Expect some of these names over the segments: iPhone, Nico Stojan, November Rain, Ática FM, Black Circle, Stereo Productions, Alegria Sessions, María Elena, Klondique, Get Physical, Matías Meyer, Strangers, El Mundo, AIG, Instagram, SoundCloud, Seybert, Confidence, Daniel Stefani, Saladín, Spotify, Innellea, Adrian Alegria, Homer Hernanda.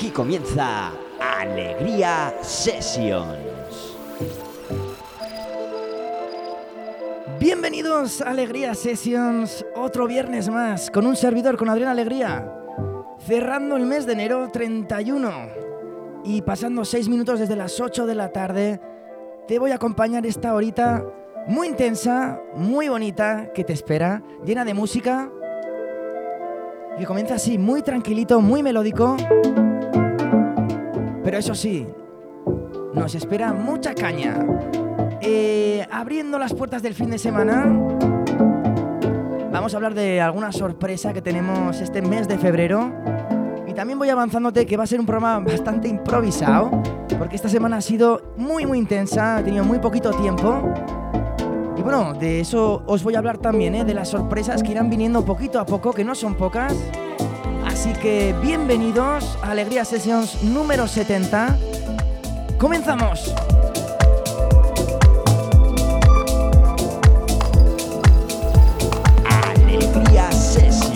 Aquí comienza Alegria Sessions. Bienvenidos a Alegria Sessions, otro viernes más, con un servidor, con Adrian Alegria. Cerrando el mes de enero 31 y pasando 6 minutos desde las 8 de la tarde, te voy a acompañar esta horita muy intensa, muy bonita, que te espera, llena de música, que comienza así, muy tranquilito, muy melódico. Pero eso sí, nos espera mucha caña. Abriendo las puertas del fin de semana, vamos a hablar de alguna sorpresa que tenemos este mes de febrero. Y también voy avanzándote que va a ser un programa bastante improvisado, porque esta semana ha sido muy intensa, he tenido muy poquito tiempo. Y bueno, de eso os voy a hablar también, de las sorpresas que irán viniendo poquito a poco, que no son pocas. Así que bienvenidos a Alegria Sessions número 70. ¡Comenzamos! Alegria Sessions.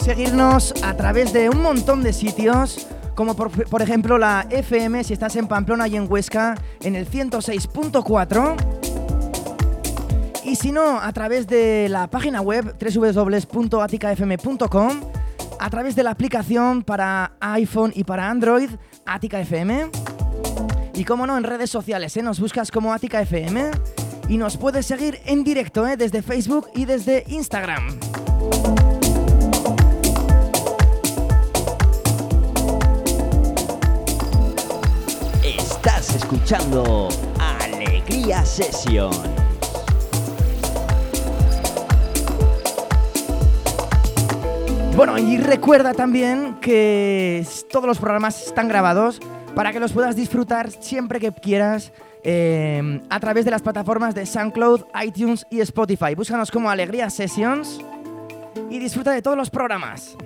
Seguirnos a través de un montón de sitios, como por ejemplo la FM, si estás en Pamplona y en Huesca, en el 106.4. Y si no, a través de la página web www.áticafm.com, a través de la aplicación para iPhone y para Android, Ática FM. Y como no, en redes sociales, nos buscas como Ática FM y nos puedes seguir en directo, desde Facebook y desde Instagram. Estás escuchando Alegria Session. Bueno, y recuerda también que todos los programas están grabados para que los puedas disfrutar siempre que quieras a través de las plataformas de SoundCloud, iTunes y Spotify. Búscanos como Alegria Sessions y disfruta de todos los programas.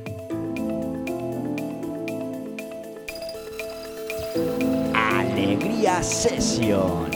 Alegria Sessions.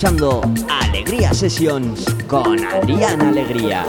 escuchando Alegria Sessions con Adrian Alegria.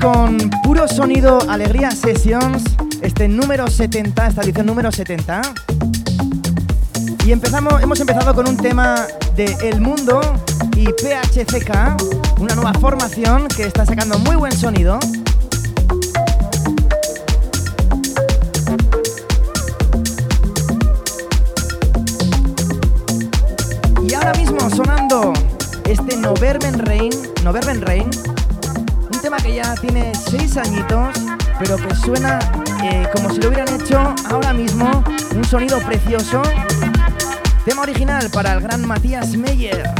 Con puro sonido Alegria Sessions, este número 70, esta edición número 70. Y hemos empezado con un tema de El Mundo y PHCK, una nueva formación que está sacando muy buen sonido. Y ahora mismo sonando este November Rain, que ya tiene 6 añitos, pero que suena como si lo hubieran hecho ahora mismo. Un sonido precioso. Tema original para el gran Matías Meyer.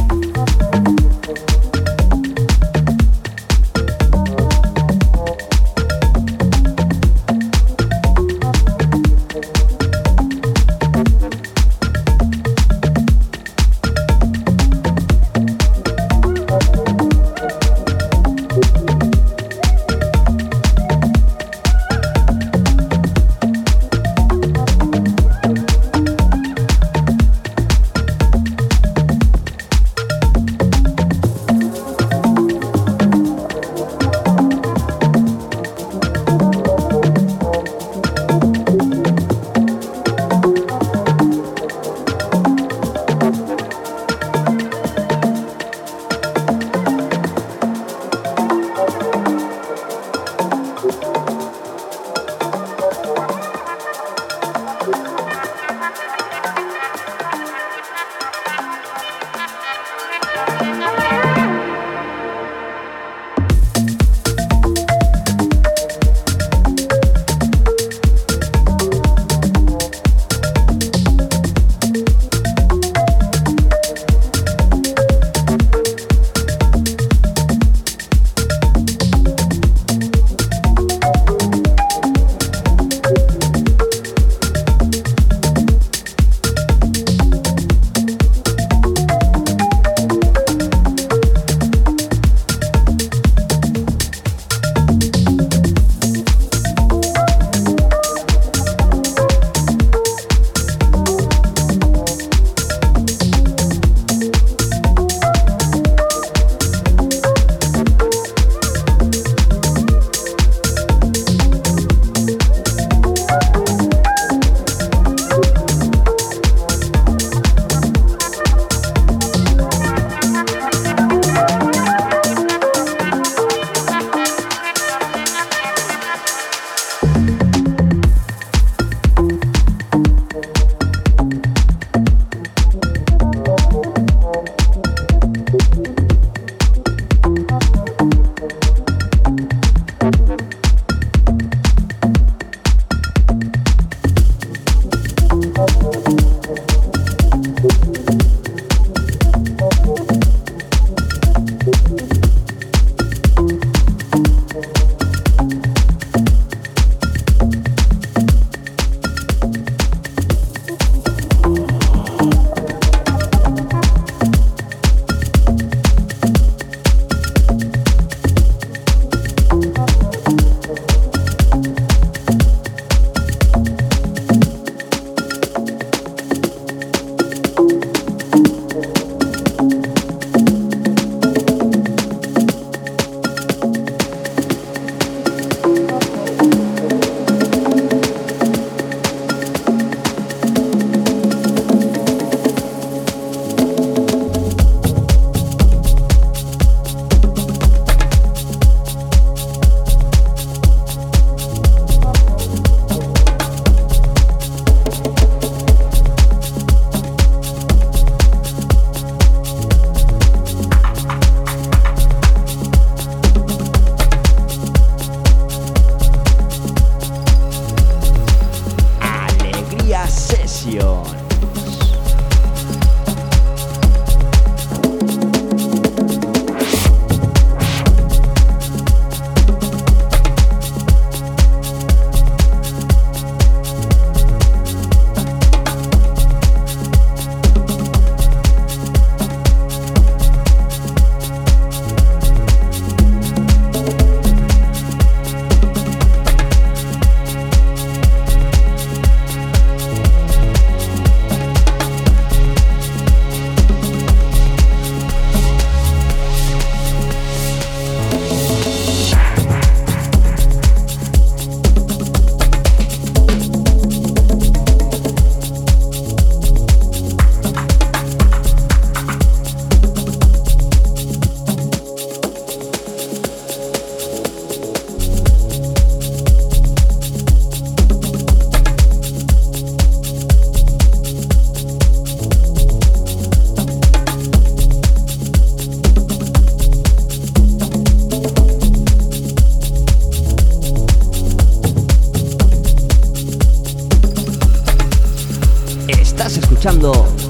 Alegria Sessions.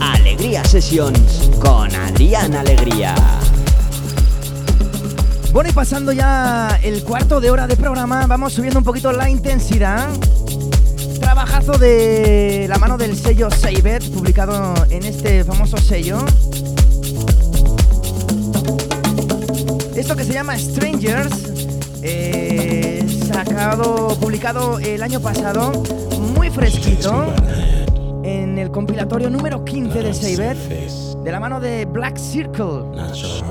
Alegria Sessions con Adrian Alegria. Bueno, y pasando ya el cuarto de hora de programa, vamos subiendo un poquito la intensidad. Trabajazo de la mano del sello Seybert, publicado en este famoso sello. Esto que se llama Strangers, publicado el año pasado, muy fresquito. En el compilatorio número 15 de Seybert, de la mano de Black Circle. Alegria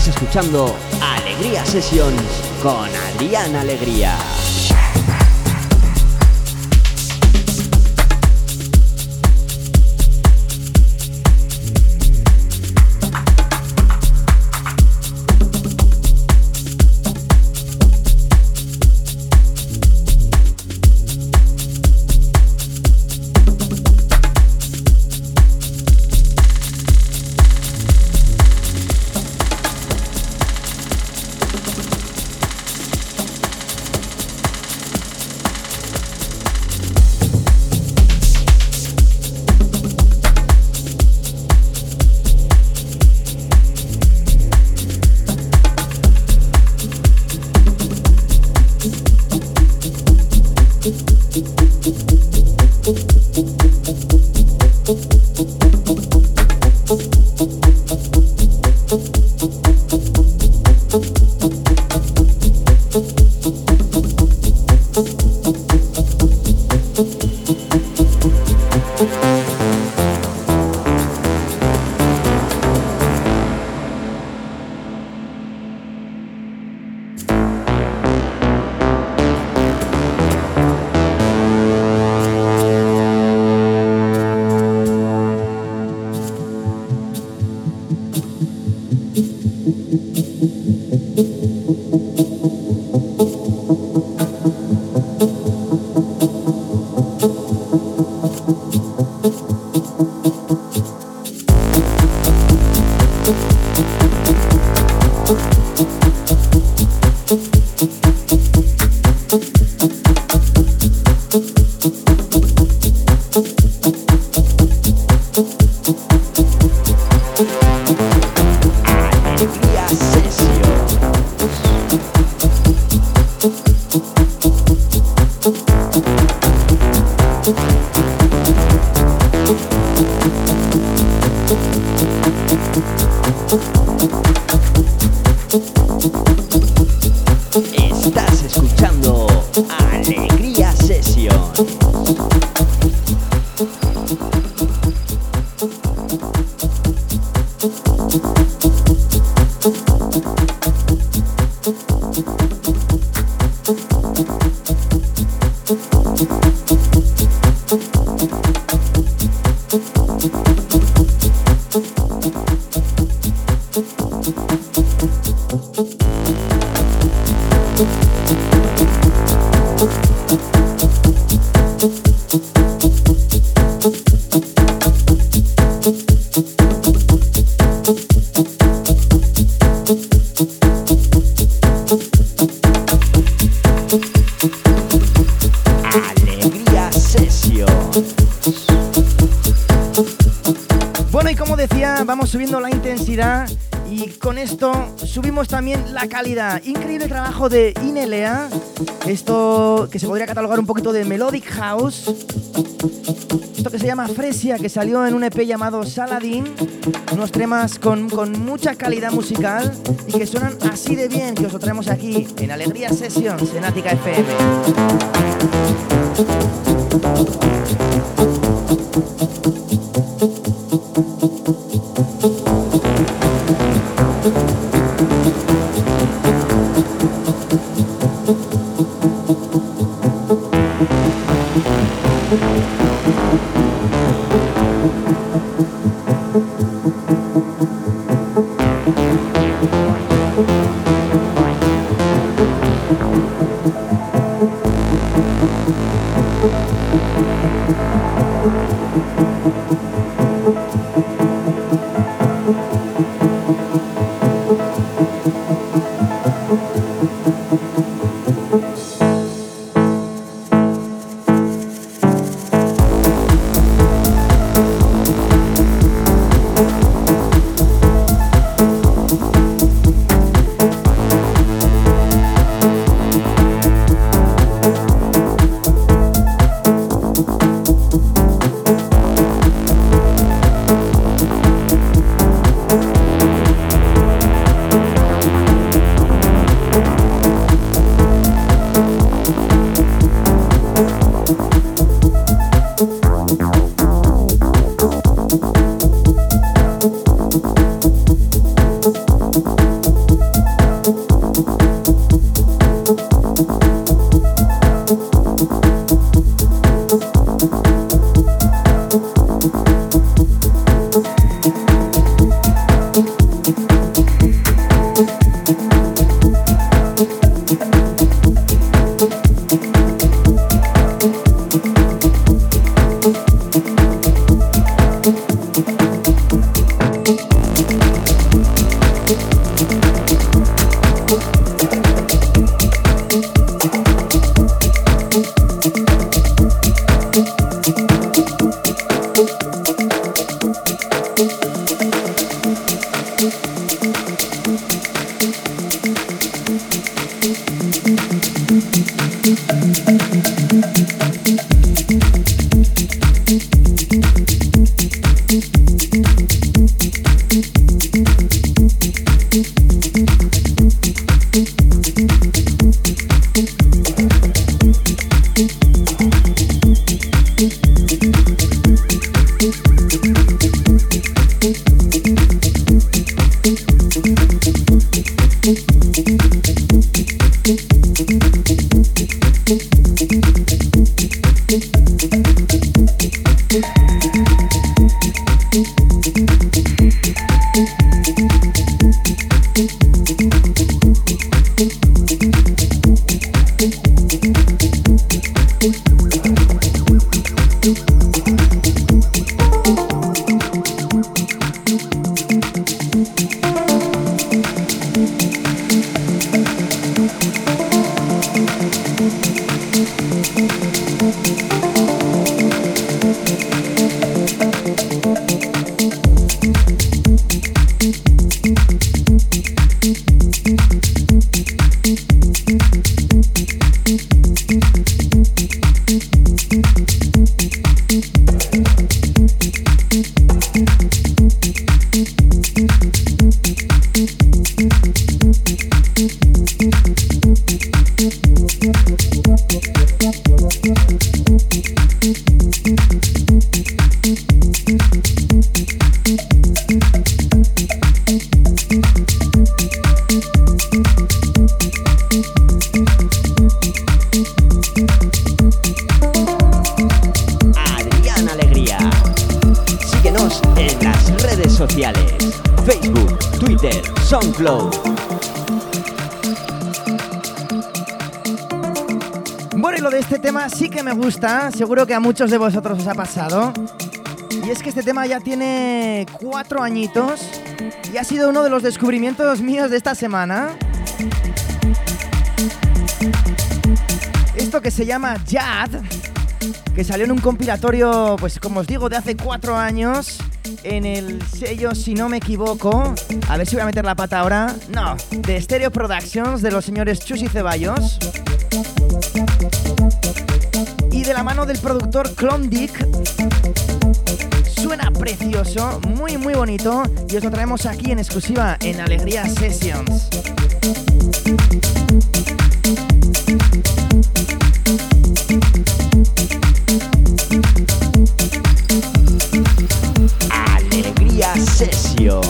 Sessions. Alegria Sessions con Adrian Alegria. Subiendo la intensidad y con esto subimos también la calidad. Increíble trabajo de Innellea, esto que se podría catalogar un poquito de melodic house, esto que se llama Fresia, que salió en un EP llamado Saladín, unos temas con mucha calidad musical y que suenan así de bien, que os lo traemos aquí en Alegría Sessions en Ática FM. Seguro que a muchos de vosotros os ha pasado. Y es que este tema ya tiene 4 añitos y ha sido uno de los descubrimientos míos de esta semana. Esto que se llama Jad, que salió en un compilatorio, pues como os digo, de hace 4 años, en el sello, si no me equivoco, a ver si voy a meter la pata ahora, no, de Stereo Productions, de los señores Chus y Ceballos, y de la mano del productor Klondique. Suena precioso, muy muy bonito, y os lo traemos aquí en exclusiva en Alegria Sessions. Alegria Sessions.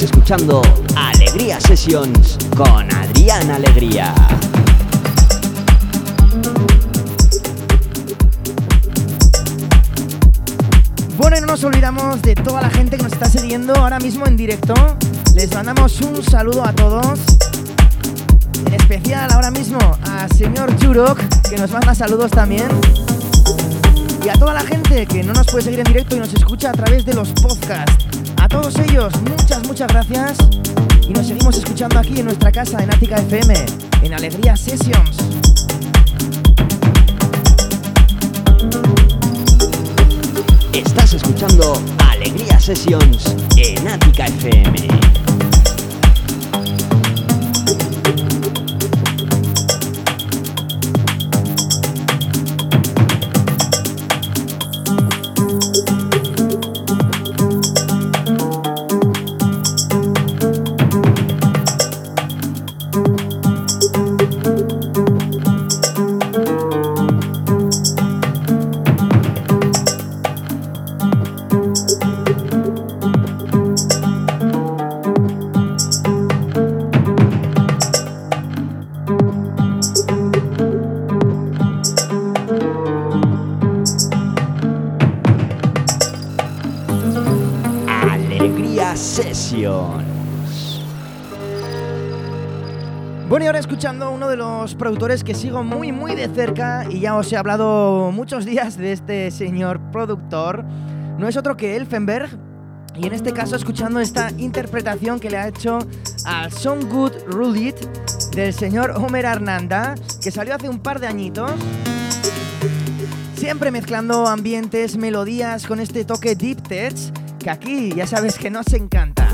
Estás escuchando Alegria Sessions con Adrian Alegria. Bueno, y no nos olvidamos de toda la gente que nos está siguiendo ahora mismo en directo. Les mandamos un saludo a todos. En especial ahora mismo a señor Churok, que nos manda saludos también. Y a toda la gente que no nos puede seguir en directo y nos escucha a través de los podcasts. A todos ellos, muchas gracias. Y nos seguimos escuchando aquí en nuestra casa, en Ática FM, en Alegria Sessions. Estás escuchando Alegria Sessions en Ática FM. Bueno, y ahora escuchando uno de los productores que sigo muy de cerca y ya os he hablado muchos días de este señor productor, no es otro que Elfenberg, y en este caso escuchando esta interpretación que le ha hecho al Song Good Rule It del señor Homer Hernanda, que salió hace un par de añitos, siempre mezclando ambientes, melodías con este toque deep tech que aquí ya sabes que nos encanta.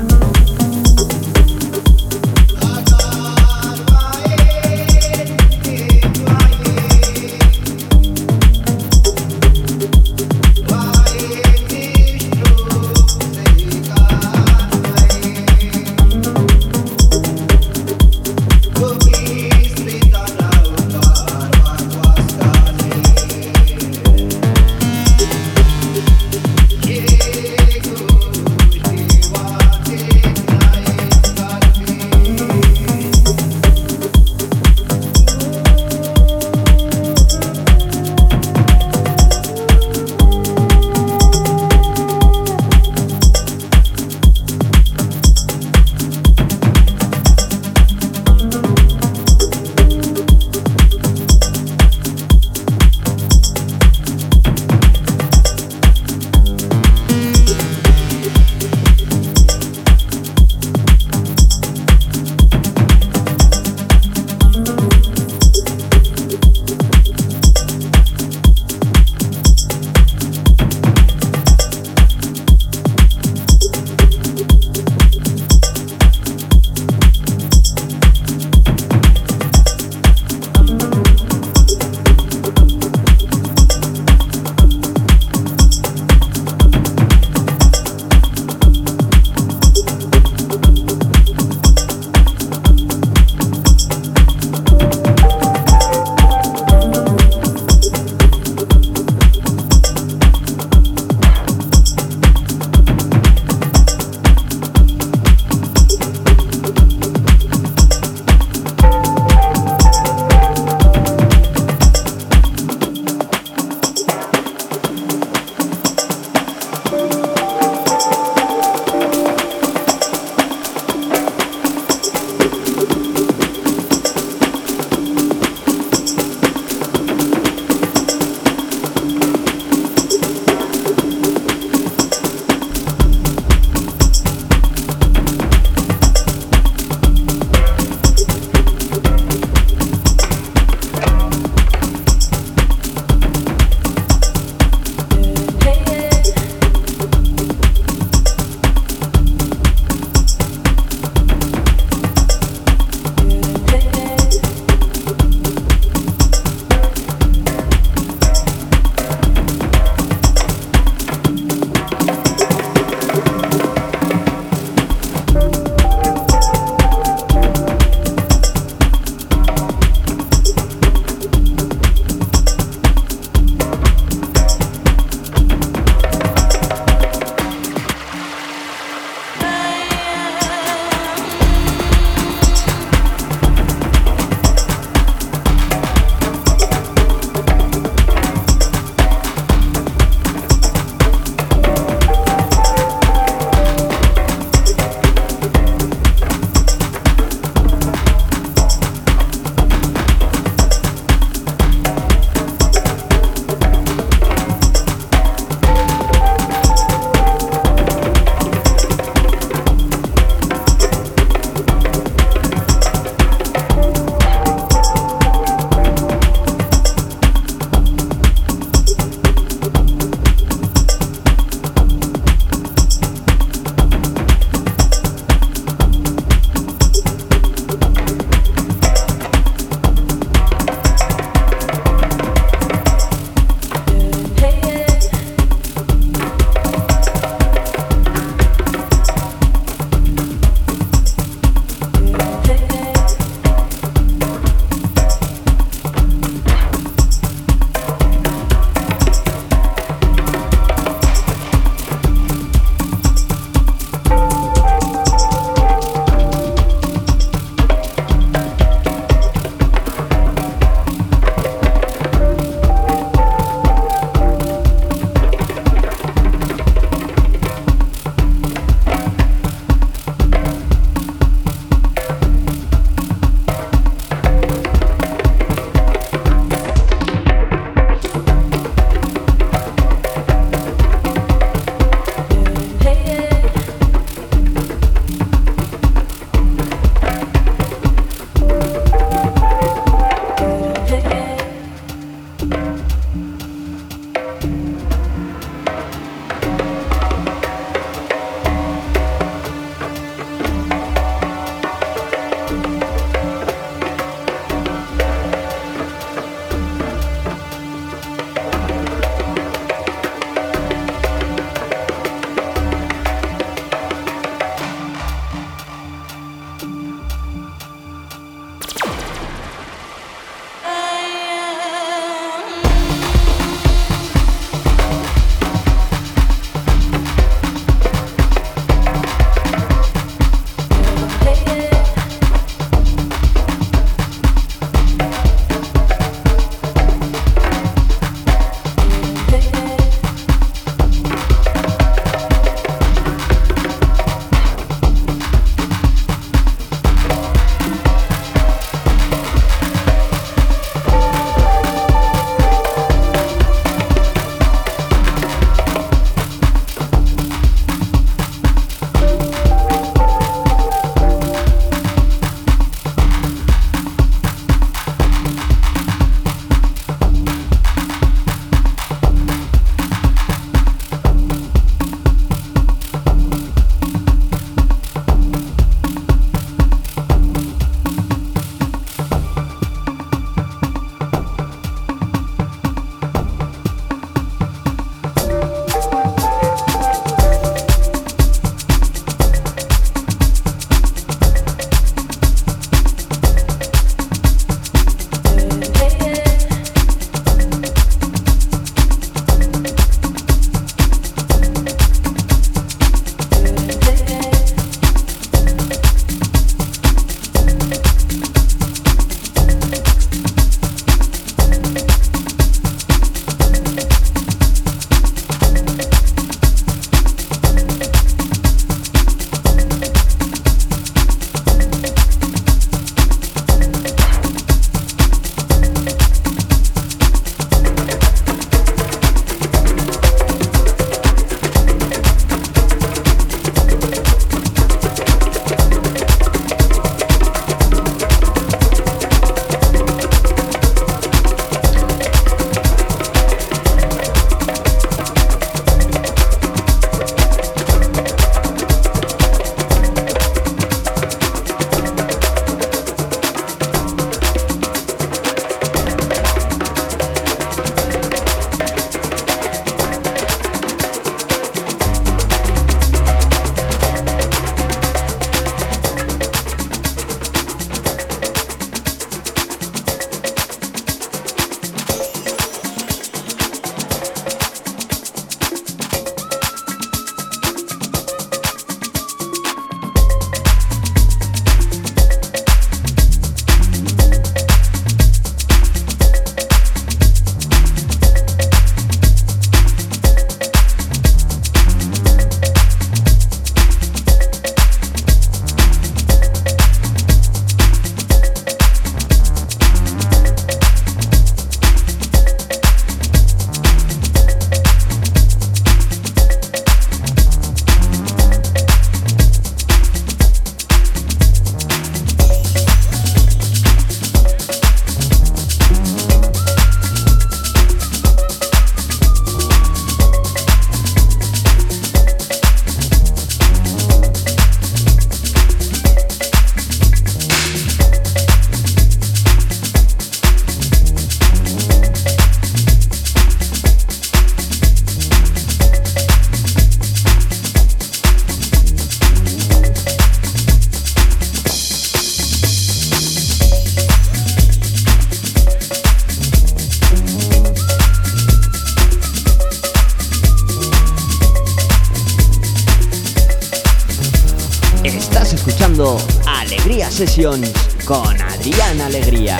Estás escuchando Alegría Sessions con Adrian Alegría.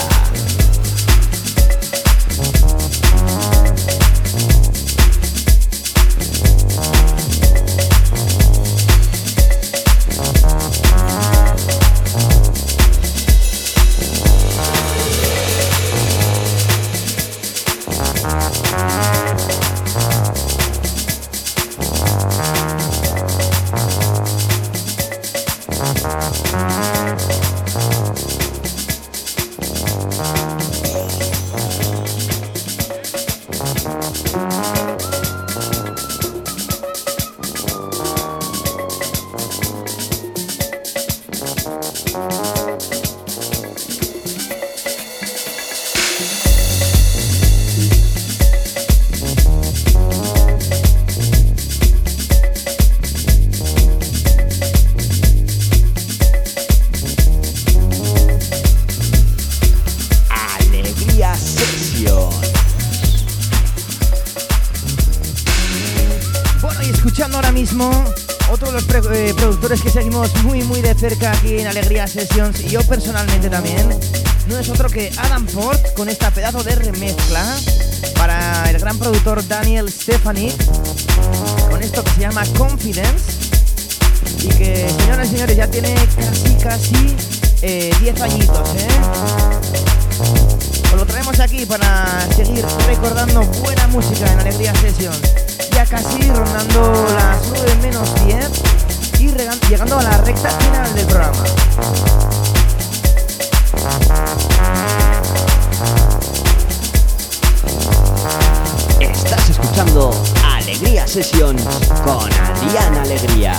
Que seguimos muy de cerca aquí en Alegría Sessions, y yo personalmente también, no es otro que Adam Port con esta pedazo de remezcla para el gran productor Daniel Stefani, con esto que se llama Confidence, y que, señoras y señores, ya tiene casi 10 añitos, Os lo traemos aquí para seguir recordando buena música en Alegría Sessions, ya casi rondando las 9 menos 10, y llegando a la recta final del programa. Estás escuchando Alegría Sessions con Adrian Alegría.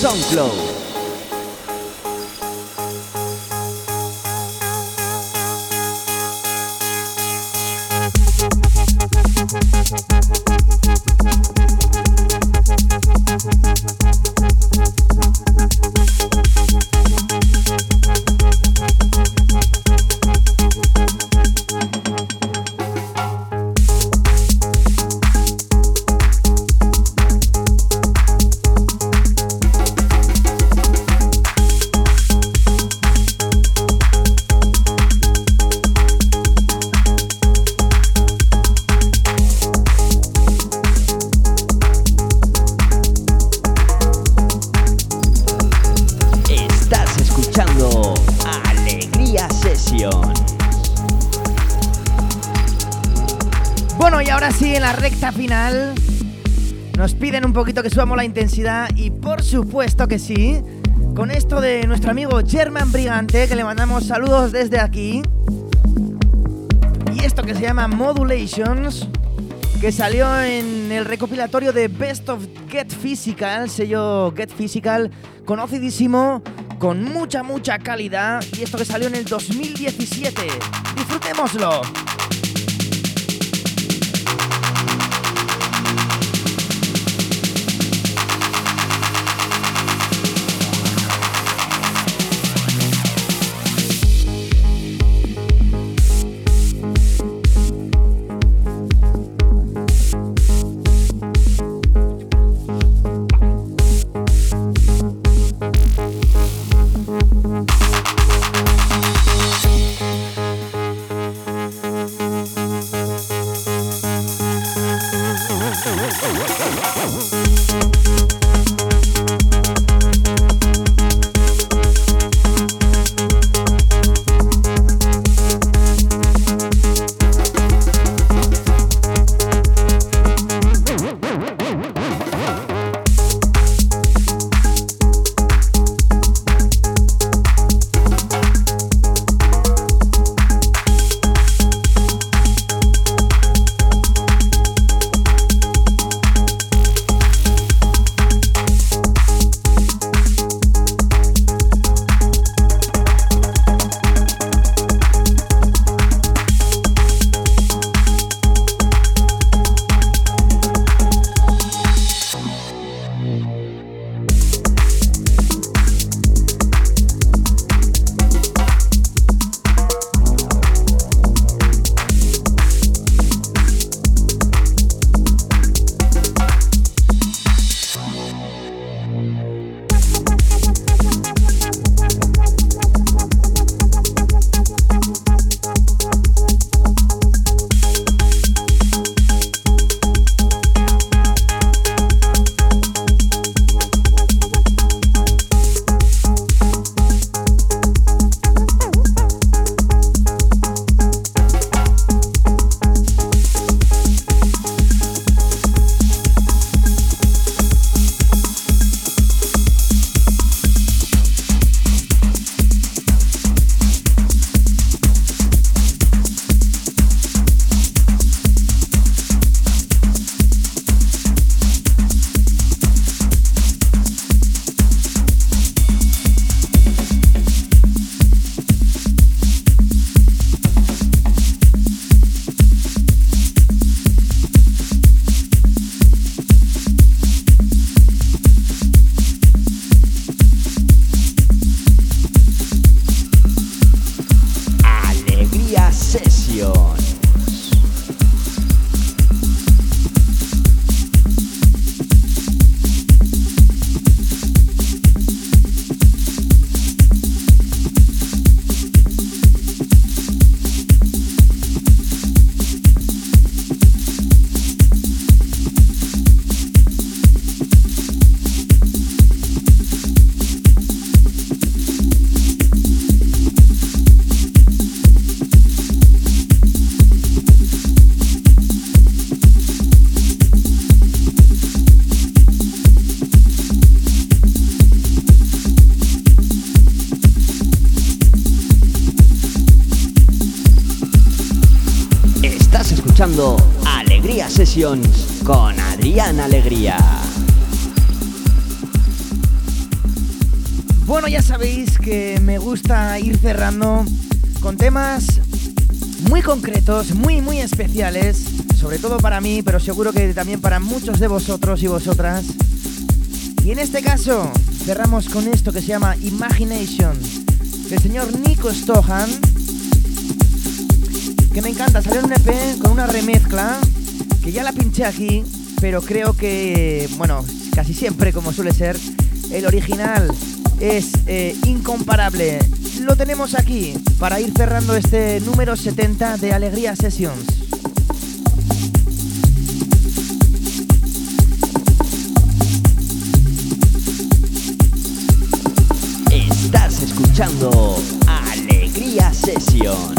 SoundCloud. ahora sí, en la recta final, nos piden un poquito que subamos la intensidad y por supuesto que sí, con esto de nuestro amigo German Brigante, que le mandamos saludos desde aquí, y esto que se llama Modulations, que salió en el recopilatorio de Best of Get Physical, sello Get Physical, conocidísimo, con mucha calidad, y esto que salió en el 2017. ¡Disfrutémoslo! Alegría Sessions con Adrian Alegria. Bueno, ya sabéis que me gusta ir cerrando con temas muy concretos, muy especiales, sobre todo para mí, pero seguro que también para muchos de vosotros y vosotras. Y en este caso, cerramos con esto que se llama Imagination, del señor Nico Stojan, que me encanta, salió un EP con una remezcla que ya la pinché aquí, pero creo que, bueno, casi siempre, como suele ser, el original es incomparable. Lo tenemos aquí para ir cerrando este número 70 de Alegría Sessions. Estás escuchando Alegría Sessions.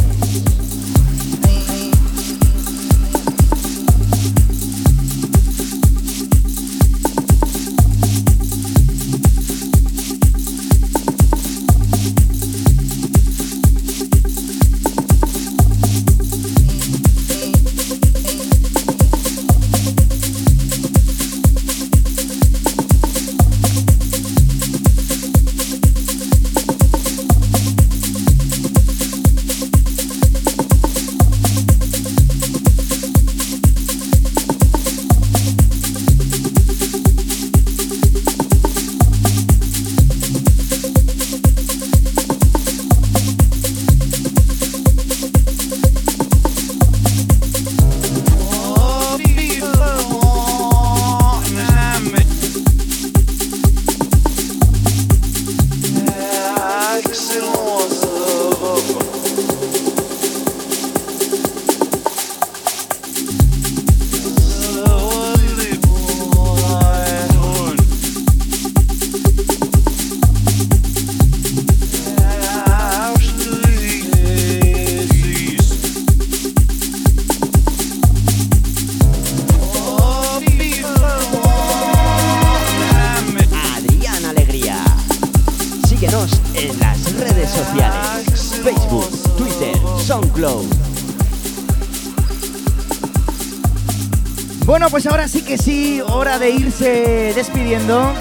De irse despidiendo.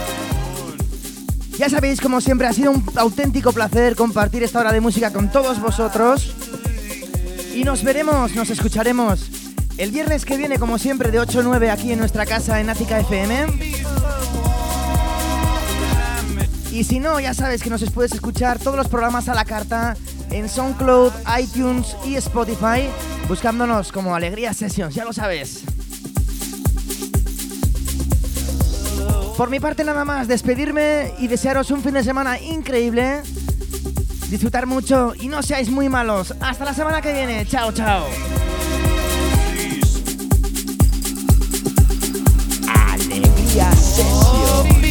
Ya sabéis, como siempre, ha sido un auténtico placer compartir esta hora de música con todos vosotros. Y nos veremos, nos escucharemos el viernes que viene, como siempre, de 8 a 9 aquí en nuestra casa en Ática FM. Y si no, ya sabes que nos puedes escuchar todos los programas a la carta en SoundCloud, iTunes y Spotify, buscándonos como Alegría Sessions, ya lo sabes. Por mi parte nada más, despedirme y desearos un fin de semana increíble, disfrutar mucho y no seáis muy malos. Hasta la semana que viene, chao, chao. Alegría Sessions.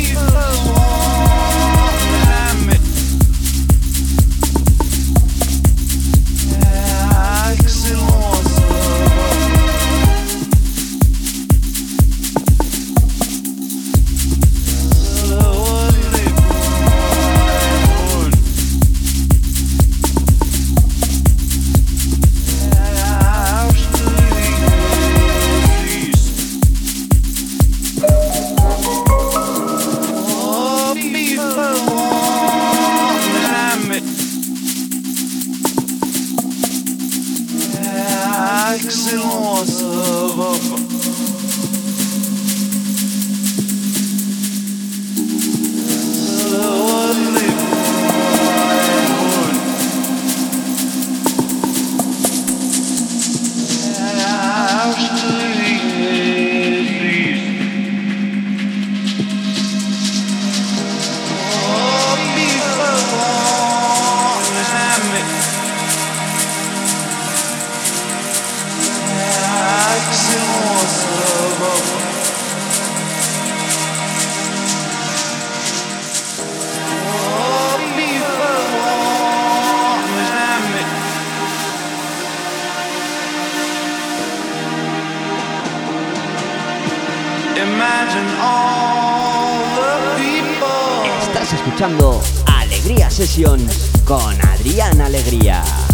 Escuchando Alegría Sessions con Adrian Alegría.